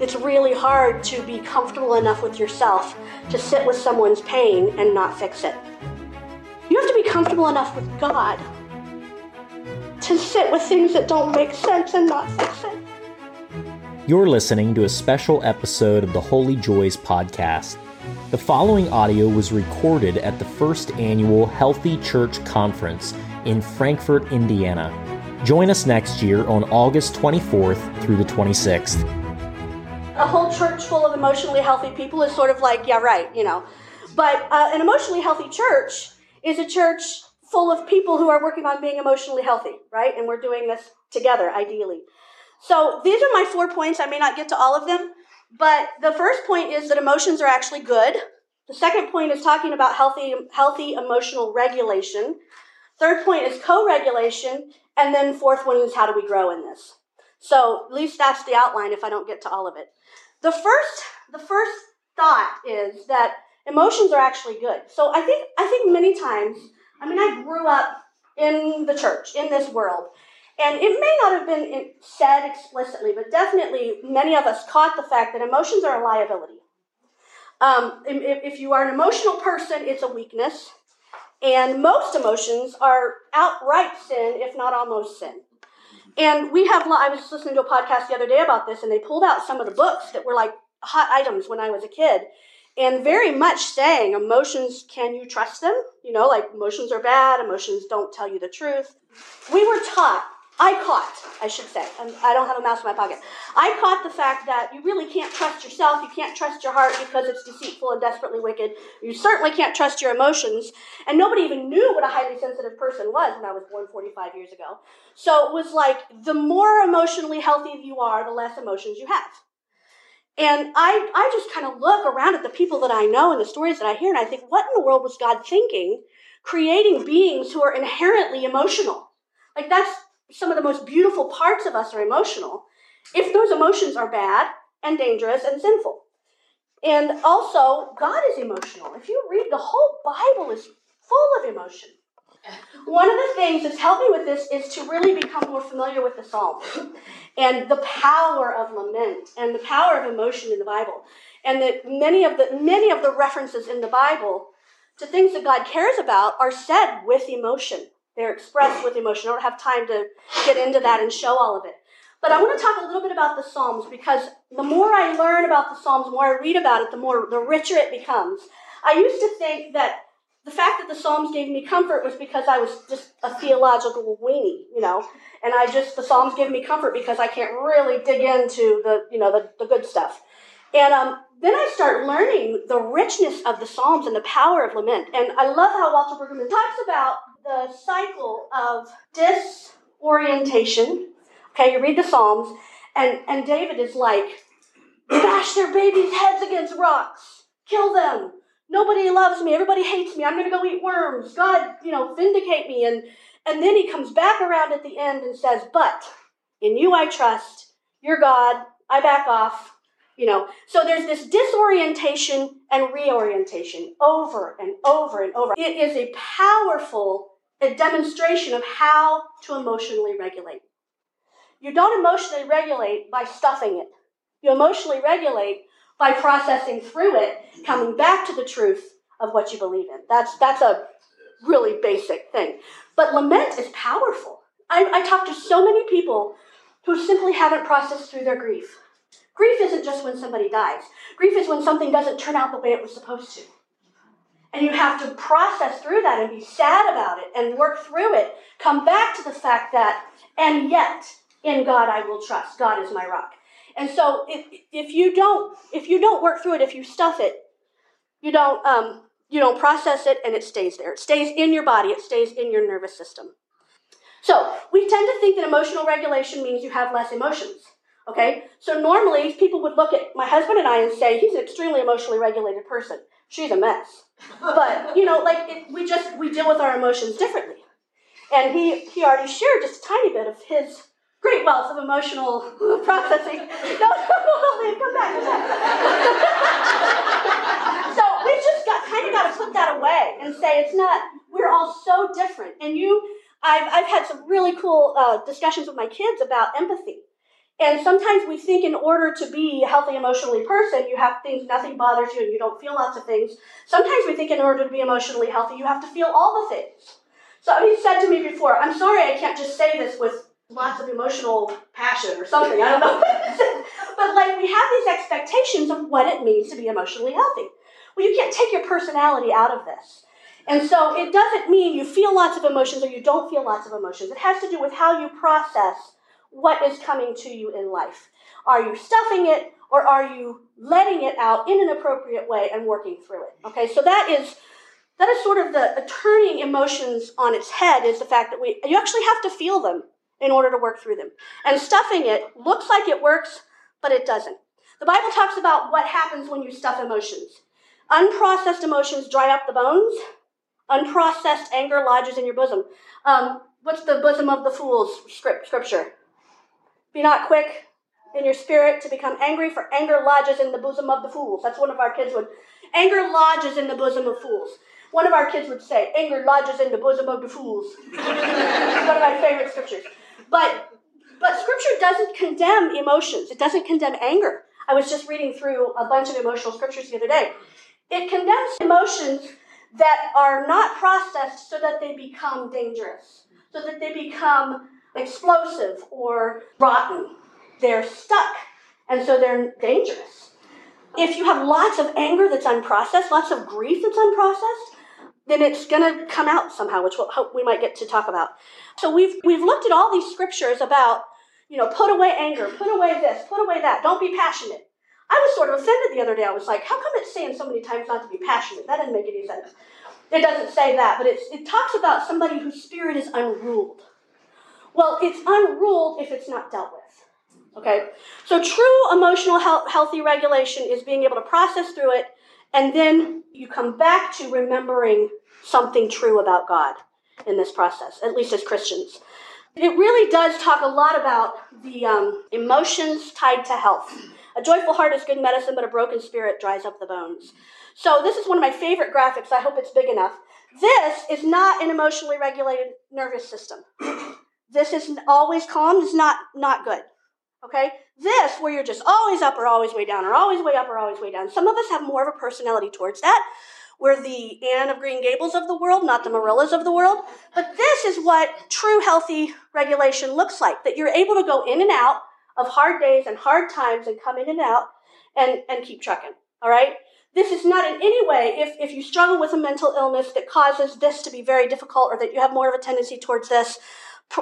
It's really hard to be comfortable enough with yourself to sit with someone's pain and not fix it. You have to be comfortable enough with God to sit with things that don't make sense and not fix it. You're listening to a special episode of the Holy Joys podcast. The following audio was recorded at the first annual Healthy Church Conference in Frankfort, Indiana. Join us next year on August 24th through the 26th. A whole church full of emotionally healthy people is sort of like, yeah, right, you know. But an emotionally healthy church is a church full of people who are working on being emotionally healthy, right? And we're doing this together, ideally. So these are my 4 points. I may not get to all of them, but the first point is that emotions are actually good. The second point is talking about healthy emotional regulation. Third point is co-regulation. And then fourth one is how do we grow in this? So at least that's the outline if I don't get to all of it. The first thought is that emotions are actually good. So I think many times, I grew up in the church, in this world, and it may not have been said explicitly, but definitely many of us caught the fact that emotions are a liability. If you are an emotional person, it's a weakness. And most emotions are outright sin, if not almost sin. And I was listening to a podcast the other day about this, and they pulled out some of the books that were like hot items when I was a kid, and very much saying emotions, can you trust them? You know, like emotions are bad, emotions don't tell you the truth. I don't have a mouse in my pocket. I caught the fact that you really can't trust yourself, you can't trust your heart because it's deceitful and desperately wicked. You certainly can't trust your emotions, and nobody even knew what a highly sensitive person was when I was born 45 years ago. So it was like, the more emotionally healthy you are, the less emotions you have. And I just kind of look around at the people that I know and the stories that I hear, and I think, what in the world was God thinking, creating beings who are inherently emotional? Like, that's some of the most beautiful parts of us are emotional, if those emotions are bad and dangerous and sinful. And also, God is emotional. If you read, the whole Bible is full of emotion. One of the things that's helped me with this is to really become more familiar with the Psalms and the power of lament and the power of emotion in the Bible. And that many of the references in the Bible to things that God cares about are said with emotion. They're expressed with emotion. I don't have time to get into that and show all of it. But I want to talk a little bit about the Psalms, because the more I learn about the Psalms, the more I read about it, the richer it becomes. I used to think that the fact that the Psalms gave me comfort was because I was just a theological weenie, you know, and the Psalms give me comfort because I can't really dig into the good stuff. And then I start learning the richness of the Psalms and the power of lament. And I love how Walter Brueggemann talks about the cycle of disorientation. Okay, you read the Psalms, and David is like, bash their babies' heads against rocks. Kill them. Nobody loves me. Everybody hates me. I'm going to go eat worms. God, vindicate me. And then he comes back around at the end and says, but in you I trust. You're God. I back off. So there's this disorientation and reorientation over and over and over. It is a powerful demonstration of how to emotionally regulate. You don't emotionally regulate by stuffing it. You emotionally regulate by processing through it, coming back to the truth of what you believe in. That's a really basic thing. But lament is powerful. I talk to so many people who simply haven't processed through their grief. Grief isn't just when somebody dies. Grief is when something doesn't turn out the way it was supposed to. And you have to process through that and be sad about it and work through it. Come back to the fact that, and yet, in God I will trust. God is my rock. And so if you don't work through it, if you stuff it, you don't process it, and it stays there. It stays in your body. It stays in your nervous system. So we tend to think that emotional regulation means you have less emotions. Okay, so normally people would look at my husband and I and say, he's an extremely emotionally regulated person. She's a mess. But, we deal with our emotions differently. And he already shared just a tiny bit of his great wealth of emotional processing. No, come back. So we just got to put that away and say we're all so different. And I've had some really cool discussions with my kids about empathy. And sometimes we think in order to be a healthy emotionally person, you have things, nothing bothers you and you don't feel lots of things. Sometimes we think in order to be emotionally healthy, you have to feel all the things. Somebody said to me before, I'm sorry I can't just say this with lots of emotional passion or something, I don't know what this is. But like we have these expectations of what it means to be emotionally healthy. Well, you can't take your personality out of this. And so it doesn't mean you feel lots of emotions or you don't feel lots of emotions. It has to do with how you process what is coming to you in life. Are you stuffing it or are you letting it out in an appropriate way and working through it? Okay, so that is sort of the turning emotions on its head, is the fact that you actually have to feel them in order to work through them. And stuffing it looks like it works, but it doesn't. The Bible talks about what happens when you stuff emotions. Unprocessed emotions dry up the bones. Unprocessed anger lodges in your bosom. What's the bosom of the fools scripture? Be not quick in your spirit to become angry, for anger lodges in the bosom of the fools. That's one of our kids would. Anger lodges in the bosom of fools. One of our kids would say, anger lodges in the bosom of the fools. It's one of my favorite scriptures. But scripture doesn't condemn emotions. It doesn't condemn anger. I was just reading through a bunch of emotional scriptures the other day. It condemns emotions that are not processed so that they become dangerous, so that they become explosive or rotten. They're stuck, and so they're dangerous. If you have lots of anger that's unprocessed, lots of grief that's unprocessed, then it's going to come out somehow, which we might get to talk about. So we've looked at all these scriptures about, put away anger, put away this, put away that, don't be passionate. I was sort of offended the other day. I was like, how come it's saying so many times not to be passionate? That doesn't make any sense. It doesn't say that, but it talks about somebody whose spirit is unruled. Well, it's unruled if it's not dealt with, okay? So true emotional healthy regulation is being able to process through it, and then you come back to remembering something true about God in this process, at least as Christians. It really does talk a lot about the emotions tied to health. A joyful heart is good medicine, but a broken spirit dries up the bones. So this is one of my favorite graphics. I hope it's big enough. This is not an emotionally regulated nervous system. This is always calm. This is not good. Okay? This, where you're just always up or always way down, or always way up or always way down. Some of us have more of a personality towards that. We're the Anne of Green Gables of the world, not the Marillas of the world. But this is what true healthy regulation looks like, that you're able to go in and out of hard days and hard times and come in and out and keep trucking, all right? This is not in any way, if you struggle with a mental illness that causes this to be very difficult, or that you have more of a tendency towards this,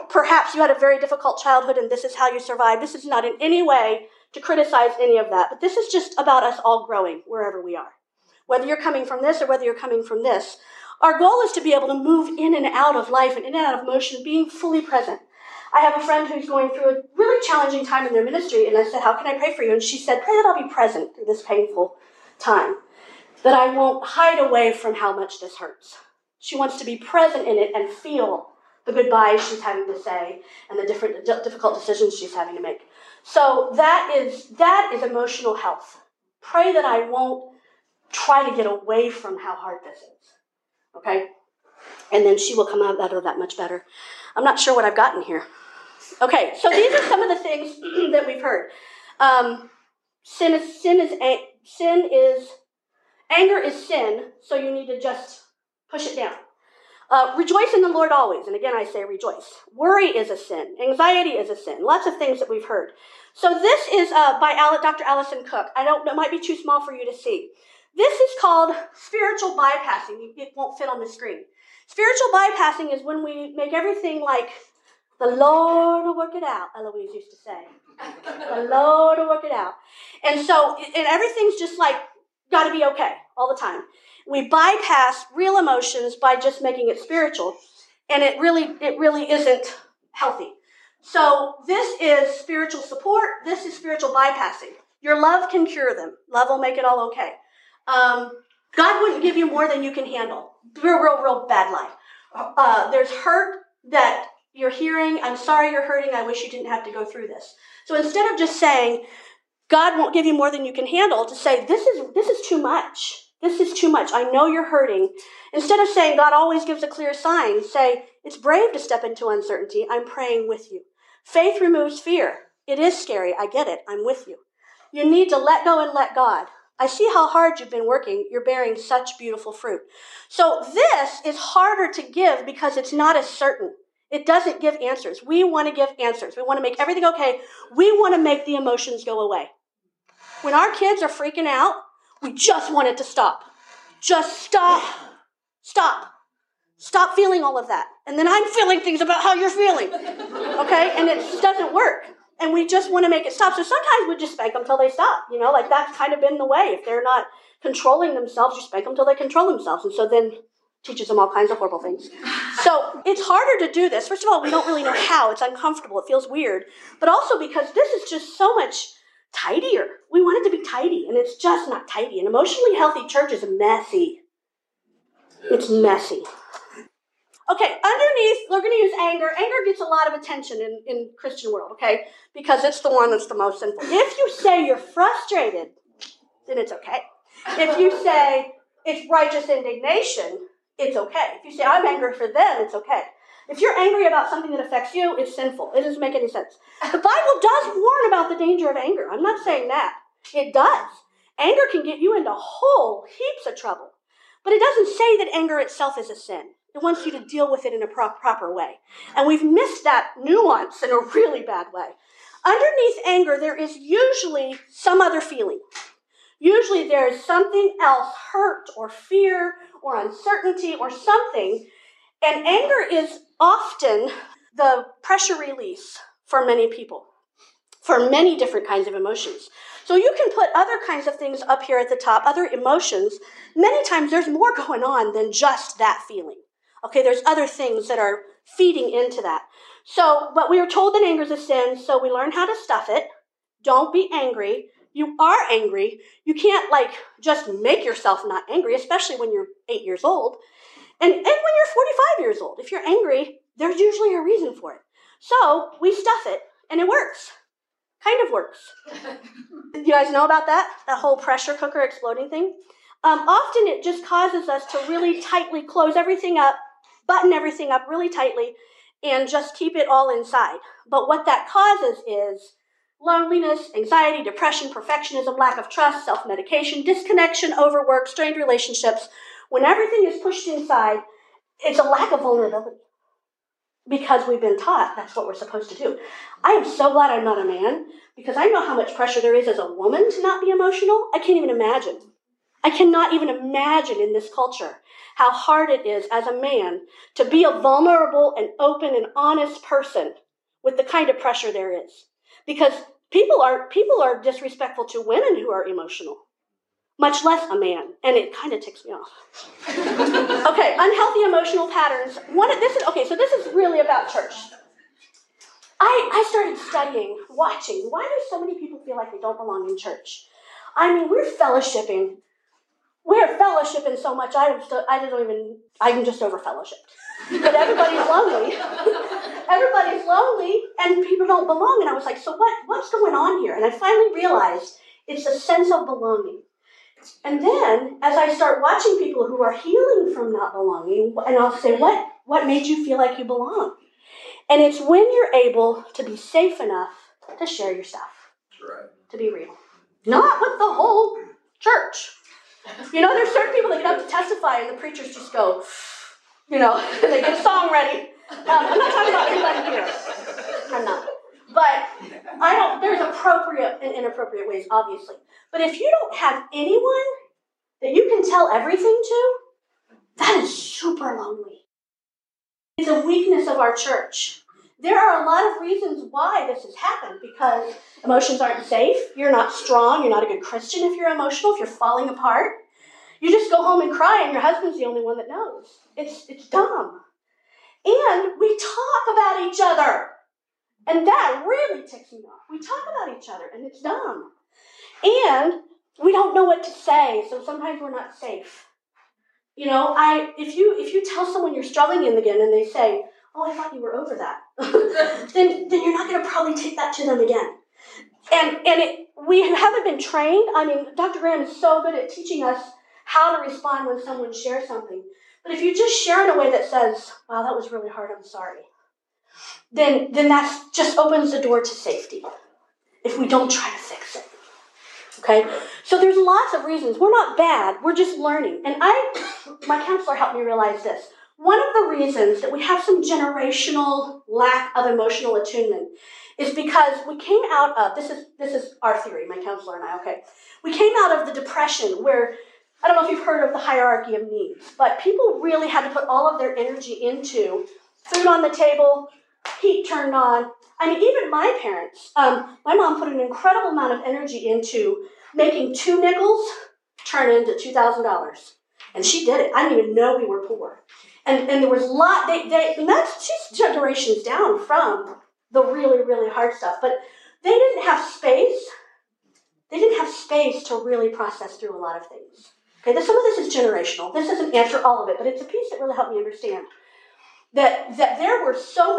perhaps you had a very difficult childhood and this is how you survived. This is not in any way to criticize any of that, but this is just about us all growing wherever we are. Whether you're coming from this or whether you're coming from this, our goal is to be able to move in and out of life and in and out of motion, being fully present. I have a friend who's going through a really challenging time in their ministry, and I said, how can I pray for you? And she said, pray that I'll be present through this painful time, that I won't hide away from how much this hurts. She wants to be present in it and feel the goodbyes she's having to say and the different difficult decisions she's having to make. So that is emotional health. Pray that I won't try to get away from how hard this is, okay? And then she will come out of that much better. I'm not sure what I've gotten here. Okay, so these are some of the things that we've heard. Anger is sin, so you need to just push it down. Rejoice in the Lord always, and again I say rejoice. Worry is a sin. Anxiety is a sin. Lots of things that we've heard. So this is by Dr. Allison Cook. I don't know, it might be too small for you to see. This is called spiritual bypassing. It won't fit on the screen. Spiritual bypassing is when we make everything like, the Lord will work it out, Eloise used to say. The Lord will work it out. And so, and everything's just like, gotta be okay all the time. We bypass real emotions by just making it spiritual. And it really isn't healthy. So this is spiritual support. This is spiritual bypassing. Your love can cure them. Love will make it all okay. God wouldn't give you more than you can handle. Real bad line. There's hurt that you're hearing. I'm sorry you're hurting. I wish you didn't have to go through this. So instead of just saying, God won't give you more than you can handle, to say, this is too much. This is too much. I know you're hurting. Instead of saying, God always gives a clear sign, say, it's brave to step into uncertainty. I'm praying with you. Faith removes fear. It is scary. I get it. I'm with you. You need to let go and let God. I see how hard you've been working. You're bearing such beautiful fruit. So this is harder to give because it's not as certain. It doesn't give answers. We want to give answers. We want to make everything okay. We want to make the emotions go away. When our kids are freaking out, we just want it to stop. Just stop. Stop. Stop feeling all of that. And then I'm feeling things about how you're feeling. Okay? And it just doesn't work. And we just want to make it stop. So sometimes we just spank them till they stop. You know, like that's kind of been the way. If they're not controlling themselves, you spank them till they control themselves. And so then teaches them all kinds of horrible things. So it's harder to do this. First of all, we don't really know how. It's uncomfortable. It feels weird. But also because this is just so much tidier. We want it to be tidy, and it's just not tidy. An emotionally healthy church is messy. It's messy. Okay, underneath, we're going to use anger. Anger gets a lot of attention in Christian world, okay, because it's the one that's the most sinful. If you say you're frustrated, then it's okay. If you say it's righteous indignation, it's okay. If you say I'm angry for them, it's okay. If you're angry about something that affects you, it's sinful. It doesn't make any sense. The Bible does warn about the danger of anger. I'm not saying that. It does. Anger can get you into whole heaps of trouble. But it doesn't say that anger itself is a sin. It wants you to deal with it in a proper way. And we've missed that nuance in a really bad way. Underneath anger, there is usually some other feeling. Usually there is something else, hurt or fear or uncertainty or something. And anger is often the pressure release for many people, for many different kinds of emotions. So you can put other kinds of things up here at the top, other emotions. Many times there's more going on than just that feeling. Okay, there's other things that are feeding into that. So, but we are told that anger is a sin, so we learn how to stuff it. Don't be angry. You are angry. You can't, like, just make yourself not angry, especially when you're 8 years old. And when you're 45 years old, if you're angry, there's usually a reason for it. So we stuff it, and it works. Kind of works. You guys know about that? That whole pressure cooker exploding thing? Often it just causes us to really tightly close everything up, button everything up really tightly, and just keep it all inside. But what that causes is loneliness, anxiety, depression, perfectionism, lack of trust, self-medication, disconnection, overwork, strained relationships. When everything is pushed inside, it's a lack of vulnerability because we've been taught that's what we're supposed to do. I am so glad I'm not a man because I know how much pressure there is as a woman to not be emotional. I can't even imagine. I cannot even imagine in this culture how hard it is as a man to be a vulnerable and open and honest person with the kind of pressure there is because people are disrespectful to women who are emotional. Much less a man, and it kind of ticks me off. Okay, unhealthy emotional patterns. This is really about church. I started studying, watching. Why do so many people feel like they don't belong in church? I mean, we're fellowshipping. We're fellowshipping so much. I'm just over fellowshipped. But everybody's lonely. Everybody's lonely, and people don't belong. And I was like, so what's going on here? And I finally realized it's a sense of belonging. And then, as I start watching people who are healing from not belonging, and I'll say, what made you feel like you belong? And it's when you're able to be safe enough to share your stuff, right. To be real. Not with the whole church. You know, there's certain people that get up to testify, and the preachers just go, you know, they get a song ready. I'm not talking about anybody here. I'm not. But there's appropriate and inappropriate ways, obviously. But if you don't have anyone that you can tell everything to, that is super lonely. It's a weakness of our church. There are a lot of reasons why this has happened, because emotions aren't safe. You're not strong. You're not a good Christian if you're emotional, if you're falling apart. You just go home and cry, and your husband's the only one that knows. It's dumb. And we talk about each other. And that really ticks me off. We talk about each other, and it's dumb. And we don't know what to say, so sometimes we're not safe. You know, if you tell someone you're struggling again, and they say, "Oh, I thought you were over that," then you're not going to probably take that to them again. We haven't been trained. I mean, Dr. Graham is so good at teaching us how to respond when someone shares something. But if you just share in a way that says, "Wow, that was really hard. I'm sorry," then that just opens the door to safety. if we don't try to fix it. Okay? So there's lots of reasons. We're not bad. We're just learning. And my counselor helped me realize this. One of the reasons that we have some generational lack of emotional attunement is because we came out of, this is our theory, my counselor and I, okay? We came out of the Depression where, I don't know if you've heard of the hierarchy of needs, but people really had to put all of their energy into food on the table, heat turned on. I mean, even my parents, my mom put an incredible amount of energy into making 2 nickels turn into $2,000. And she did it. I didn't even know we were poor. And there was a lot, and that's just generations down from the really, really hard stuff. But they didn't have space. They didn't have space to really process through a lot of things. Okay, some of this is generational. This doesn't answer all of it, but it's a piece that really helped me understand that there were so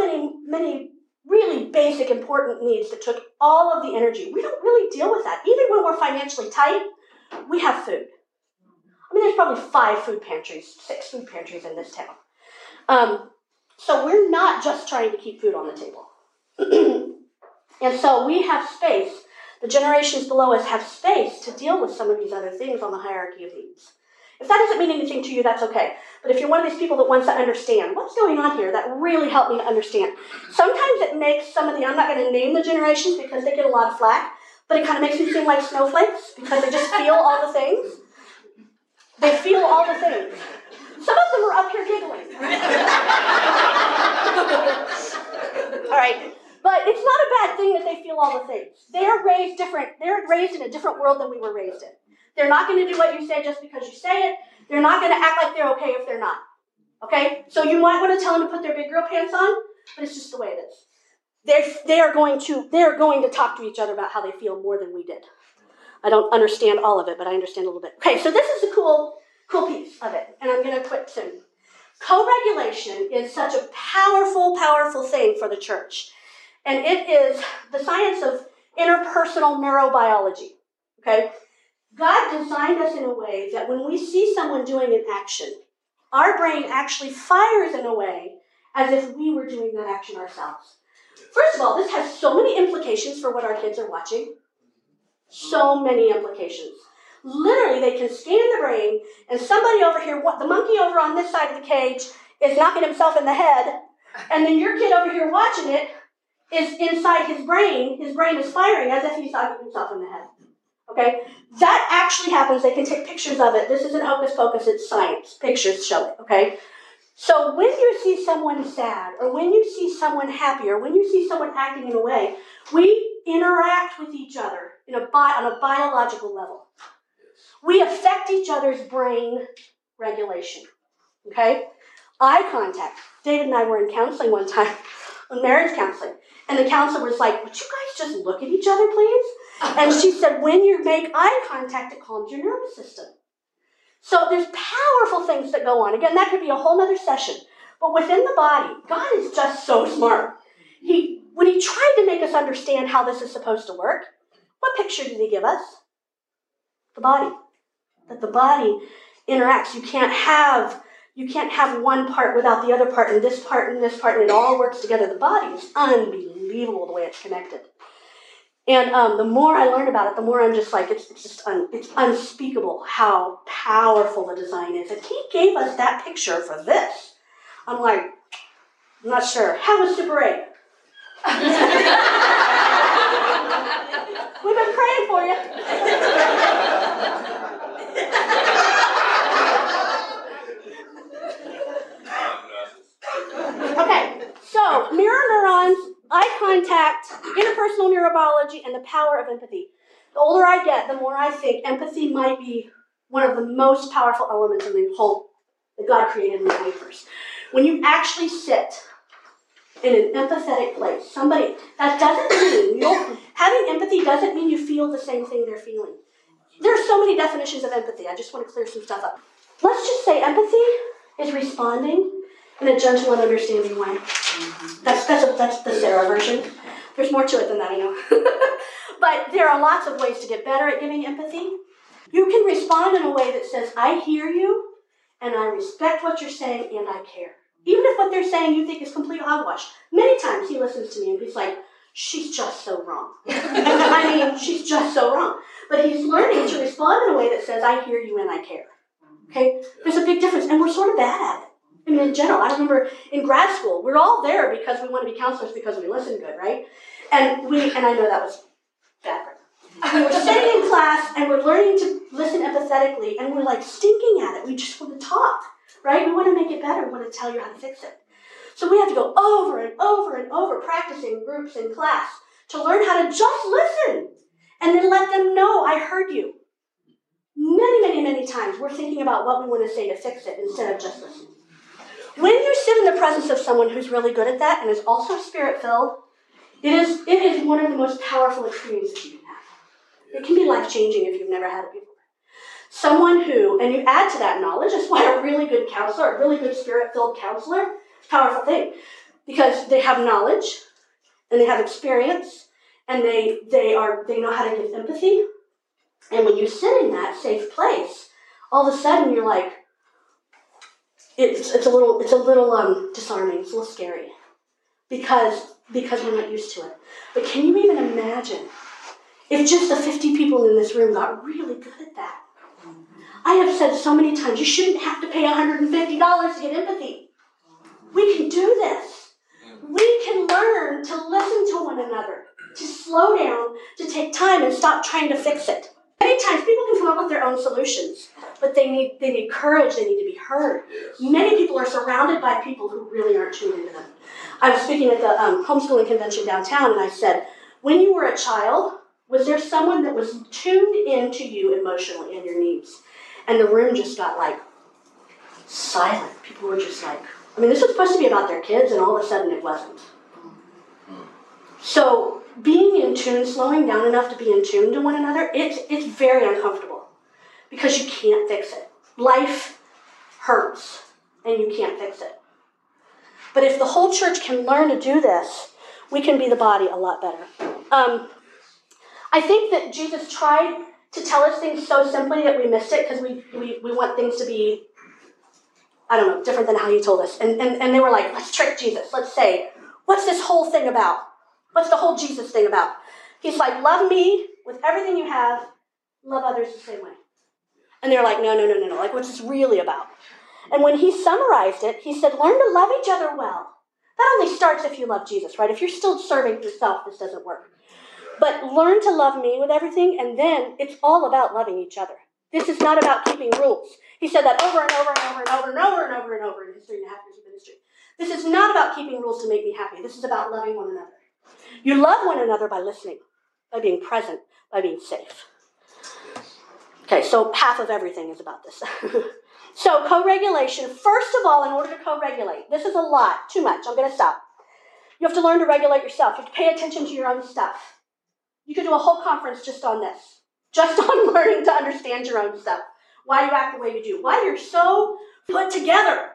many really basic, important needs that took all of the energy. We don't really deal with that. Even when we're financially tight, we have food. I mean, there's probably 5 food pantries, 6 food pantries in this town. So we're not just trying to keep food on the table. And so we have space. The generations below us have space to deal with some of these other things on the hierarchy of needs. If that doesn't mean anything to you, that's okay. But if you're one of these people that wants to understand what's going on here, that really helped me to understand. Sometimes it makes some of the, I'm not going to name the generations because they get a lot of flack, but it kind of makes them seem like snowflakes because they just feel all the things. They feel all the things. Some of them are up here giggling. All right. But it's not a bad thing that they feel all the things. They're raised different. They're raised in a different world than we were raised in. They're not going to do what you say just because you say it. They're not going to act like they're okay if they're not. Okay? So you might want to tell them to put their big girl pants on, but it's just the way it is. They're going to talk to each other about how they feel more than we did. I don't understand all of it, but I understand a little bit. Okay, so this is a cool piece of it, and I'm going to quit soon. Co-regulation is such a powerful, powerful thing for the church. And it is the science of interpersonal neurobiology, okay? God designed us in a way that when we see someone doing an action, our brain actually fires in a way as if we were doing that action ourselves. First of all, this has so many implications for what our kids are watching. So many implications. Literally, they can scan the brain, and somebody over here, the monkey over on this side of the cage, is knocking himself in the head, and then your kid over here watching it, is inside his brain is firing as if he's knocking himself in the head, okay? That actually happens. They can take pictures of it. This isn't hocus pocus, it's science. Pictures show it, okay? So when you see someone sad, or when you see someone happy, or when you see someone acting in a way, we interact with each other on a biological level. We affect each other's brain regulation, okay? Eye contact. David and I were in counseling one time, marriage counseling. And the counselor was like, would you guys just look at each other, please? And she said, when you make eye contact, it calms your nervous system. So there's powerful things that go on. Again, that could be a whole other session. But within the body, God is just so smart. When he tried to make us understand how this is supposed to work, what picture did he give us? The body. That the body interacts. You can't have one part without the other part, and this part, and this part, and it all works together. The body is unbelievable the way it's connected. And the more I learn about it, the more I'm just like, it's unspeakable how powerful the design is. If he gave us that picture for this, I'm like, I'm not sure. How was Super 8? We've been praying for you. Okay, so mirror neurons, eye contact, interpersonal neurobiology, and the power of empathy. The older I get, the more I think empathy might be one of the most powerful elements in the whole that God created in the universe. When you actually sit in an empathetic place, having empathy doesn't mean you feel the same thing they're feeling. There are so many definitions of empathy. I just want to clear some stuff up. Let's just say empathy is responding in a gentle and understanding way. That's the Sarah version. There's more to it than that, I know. But there are lots of ways to get better at giving empathy. You can respond in a way that says, I hear you, and I respect what you're saying, and I care. Even if what they're saying you think is complete hogwash. Many times he listens to me, and he's like, she's just so wrong. I mean, she's just so wrong. But he's learning to respond in a way that says, I hear you and I care. Okay? There's a big difference, and we're sort of bad at it. I mean, in general, I remember in grad school, we're all there because we want to be counselors because we listen good, right? And I know that was bad. We were sitting in class, and we're learning to listen empathetically, and we're like stinking at it. We just want to talk, right? We want to make it better. We want to tell you how to fix it. So we have to go over and over and over practicing groups in class to learn how to just listen and then let them know I heard you. Many, many, many times we're thinking about what we want to say to fix it instead of just listening. When you sit in the presence of someone who's really good at that and is also spirit-filled, it is one of the most powerful experiences you can have. It can be life-changing if you've never had it before. Someone who, and you add to that knowledge, that's why a really good counselor, a really good spirit-filled counselor, powerful thing, because they have knowledge, and they have experience, and they know how to give empathy. And when you sit in that safe place, all of a sudden you're like, it's a little disarming, it's a little scary, because we're not used to it. But can you even imagine if just the 50 people in this room got really good at that? I have said so many times, you shouldn't have to pay $150 to get empathy. We can do this. We can learn to listen to one another, to slow down, to take time and stop trying to fix it. Many times people can come up with their own solutions, but they need courage, they need to be heard. Yes. Many people are surrounded by people who really aren't tuned into them. I was speaking at the homeschooling convention downtown, and I said, when you were a child, was there someone that was tuned into you emotionally and your needs? And the room just got like silent. People were just like, I mean, this was supposed to be about their kids, and all of a sudden it wasn't. So being in tune, slowing down enough to be in tune to one another, it's very uncomfortable because you can't fix it. Life hurts, and you can't fix it. But if the whole church can learn to do this, we can be the body a lot better. I think that Jesus tried to tell us things so simply that we missed it because we want things to be, I don't know, different than how he told us. And they were like, let's trick Jesus. Let's say, what's this whole thing about? What's the whole Jesus thing about? He's like, love me with everything you have. Love others the same way. And they're like, no. Like, what's this really about? And when he summarized it, he said, learn to love each other well. That only starts if you love Jesus, right? If you're still serving yourself, this doesn't work. But learn to love me with everything, and then it's all about loving each other. This is not about keeping rules. He said that over and over in his 3.5 years of ministry. This is not about keeping rules to make me happy. This is about loving one another. You love one another by listening, by being present, by being safe. Okay, so half of everything is about this. So co-regulation, first of all, in order to co-regulate, this is a lot, too much. I'm going to stop. You have to learn to regulate yourself. You have to pay attention to your own stuff. You could do a whole conference just on this, just on learning to understand your own stuff. Why you act the way you do. Why you're so put together.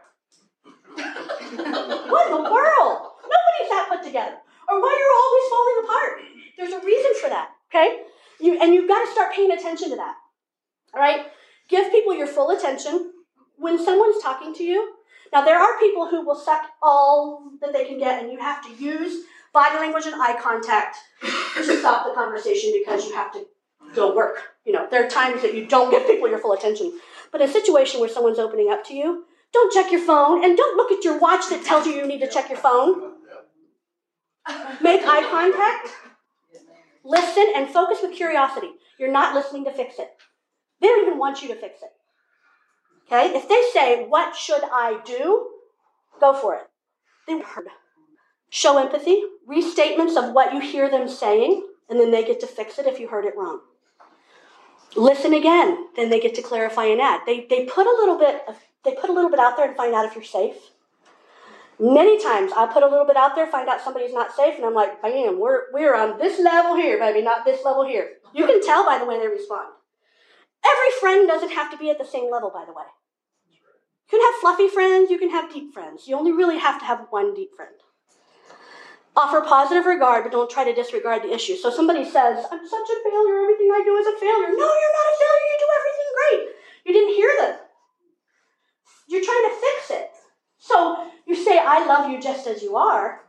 What in the world? Nobody's that put together. Or why you're always falling apart. There's a reason for that, okay? You've got to start paying attention to that, all right? Give people your full attention when someone's talking to you. Now, there are people who will suck all that they can get, and you have to use body language and eye contact to stop the conversation because you have to go work. You know, there are times that you don't give people your full attention. But in a situation where someone's opening up to you, don't check your phone, and don't look at your watch that tells you need to check your phone. Make eye contact, listen, and focus with curiosity. You're not listening to fix it. They don't even want you to fix it. Okay? If they say, what should I do? Go for it. They heard. Show empathy, restatements of what you hear them saying, and then they get to fix it if you heard it wrong. Listen again, then they get to clarify and add. They put a little bit out there and find out if you're safe. Many times I put a little bit out there, find out somebody's not safe, and I'm like, bam, we're on this level here, baby, not this level here. You can tell by the way they respond. Every friend doesn't have to be at the same level, by the way. You can have fluffy friends, you can have deep friends. You only really have to have one deep friend. Offer positive regard, but don't try to disregard the issue. So somebody says, I'm such a failure, everything I do is a failure. No, you're not a failure, you do everything great. You didn't hear them. You're trying to fix it. So you say, I love you just as you are,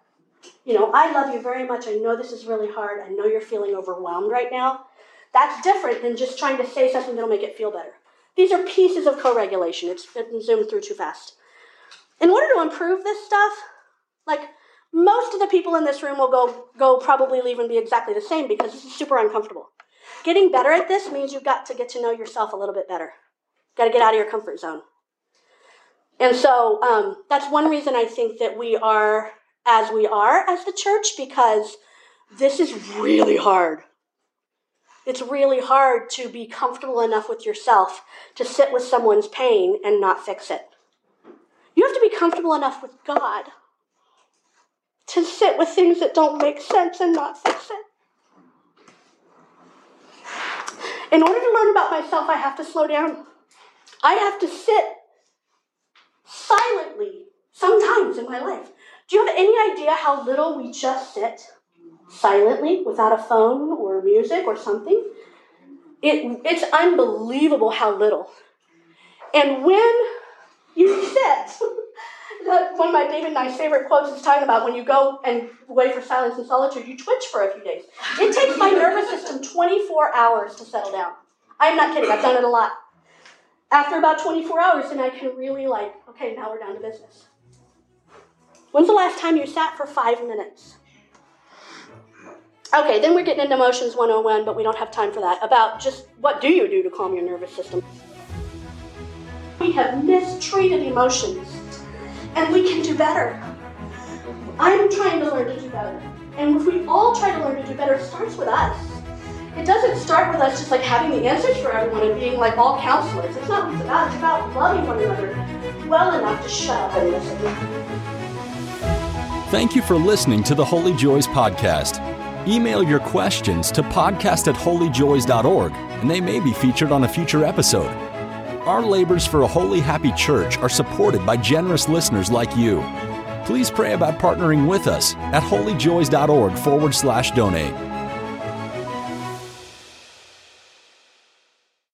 I love you very much. I know this is really hard. I know you're feeling overwhelmed right now. That's different than just trying to say something that'll make it feel better. These are pieces of co-regulation. It's been zoomed through too fast. In order to improve this stuff, most of the people in this room will go probably leave and be exactly the same because this is super uncomfortable. Getting better at this means you've got to get to know yourself a little bit better. You've got to get out of your comfort zone. And so that's one reason I think that we are as the church, because this is really hard. It's really hard to be comfortable enough with yourself to sit with someone's pain and not fix it. You have to be comfortable enough with God to sit with things that don't make sense and not fix it. In order to learn about myself, I have to slow down. I have to sit silently sometimes in my life. Do you have any idea how little we just sit silently without a phone or music or something? It's unbelievable how little. And when you sit... One of my David and I's favorite quotes is talking about when you go and wait for silence and solitude, you twitch for a few days. It takes my nervous system 24 hours to settle down. I'm not kidding. I've done it a lot. After about 24 hours, then I can really okay, now we're down to business. When's the last time you sat for 5 minutes? Okay, then we're getting into Emotions 101, but we don't have time for that. About just what do you do to calm your nervous system? We have mistreated emotions. And we can do better. I'm trying to learn to do better. And if we all try to learn to do better, it starts with us. It doesn't start with us just having the answers for everyone and being all counselors. It's not what it's about. It's about loving one another well enough to shut up and listen. Thank you for listening to the Holy Joys podcast. Email your questions to podcast@holyjoys.org, and they may be featured on a future episode. Our labors for a holy, happy church are supported by generous listeners like you. Please pray about partnering with us at holyjoys.org/donate.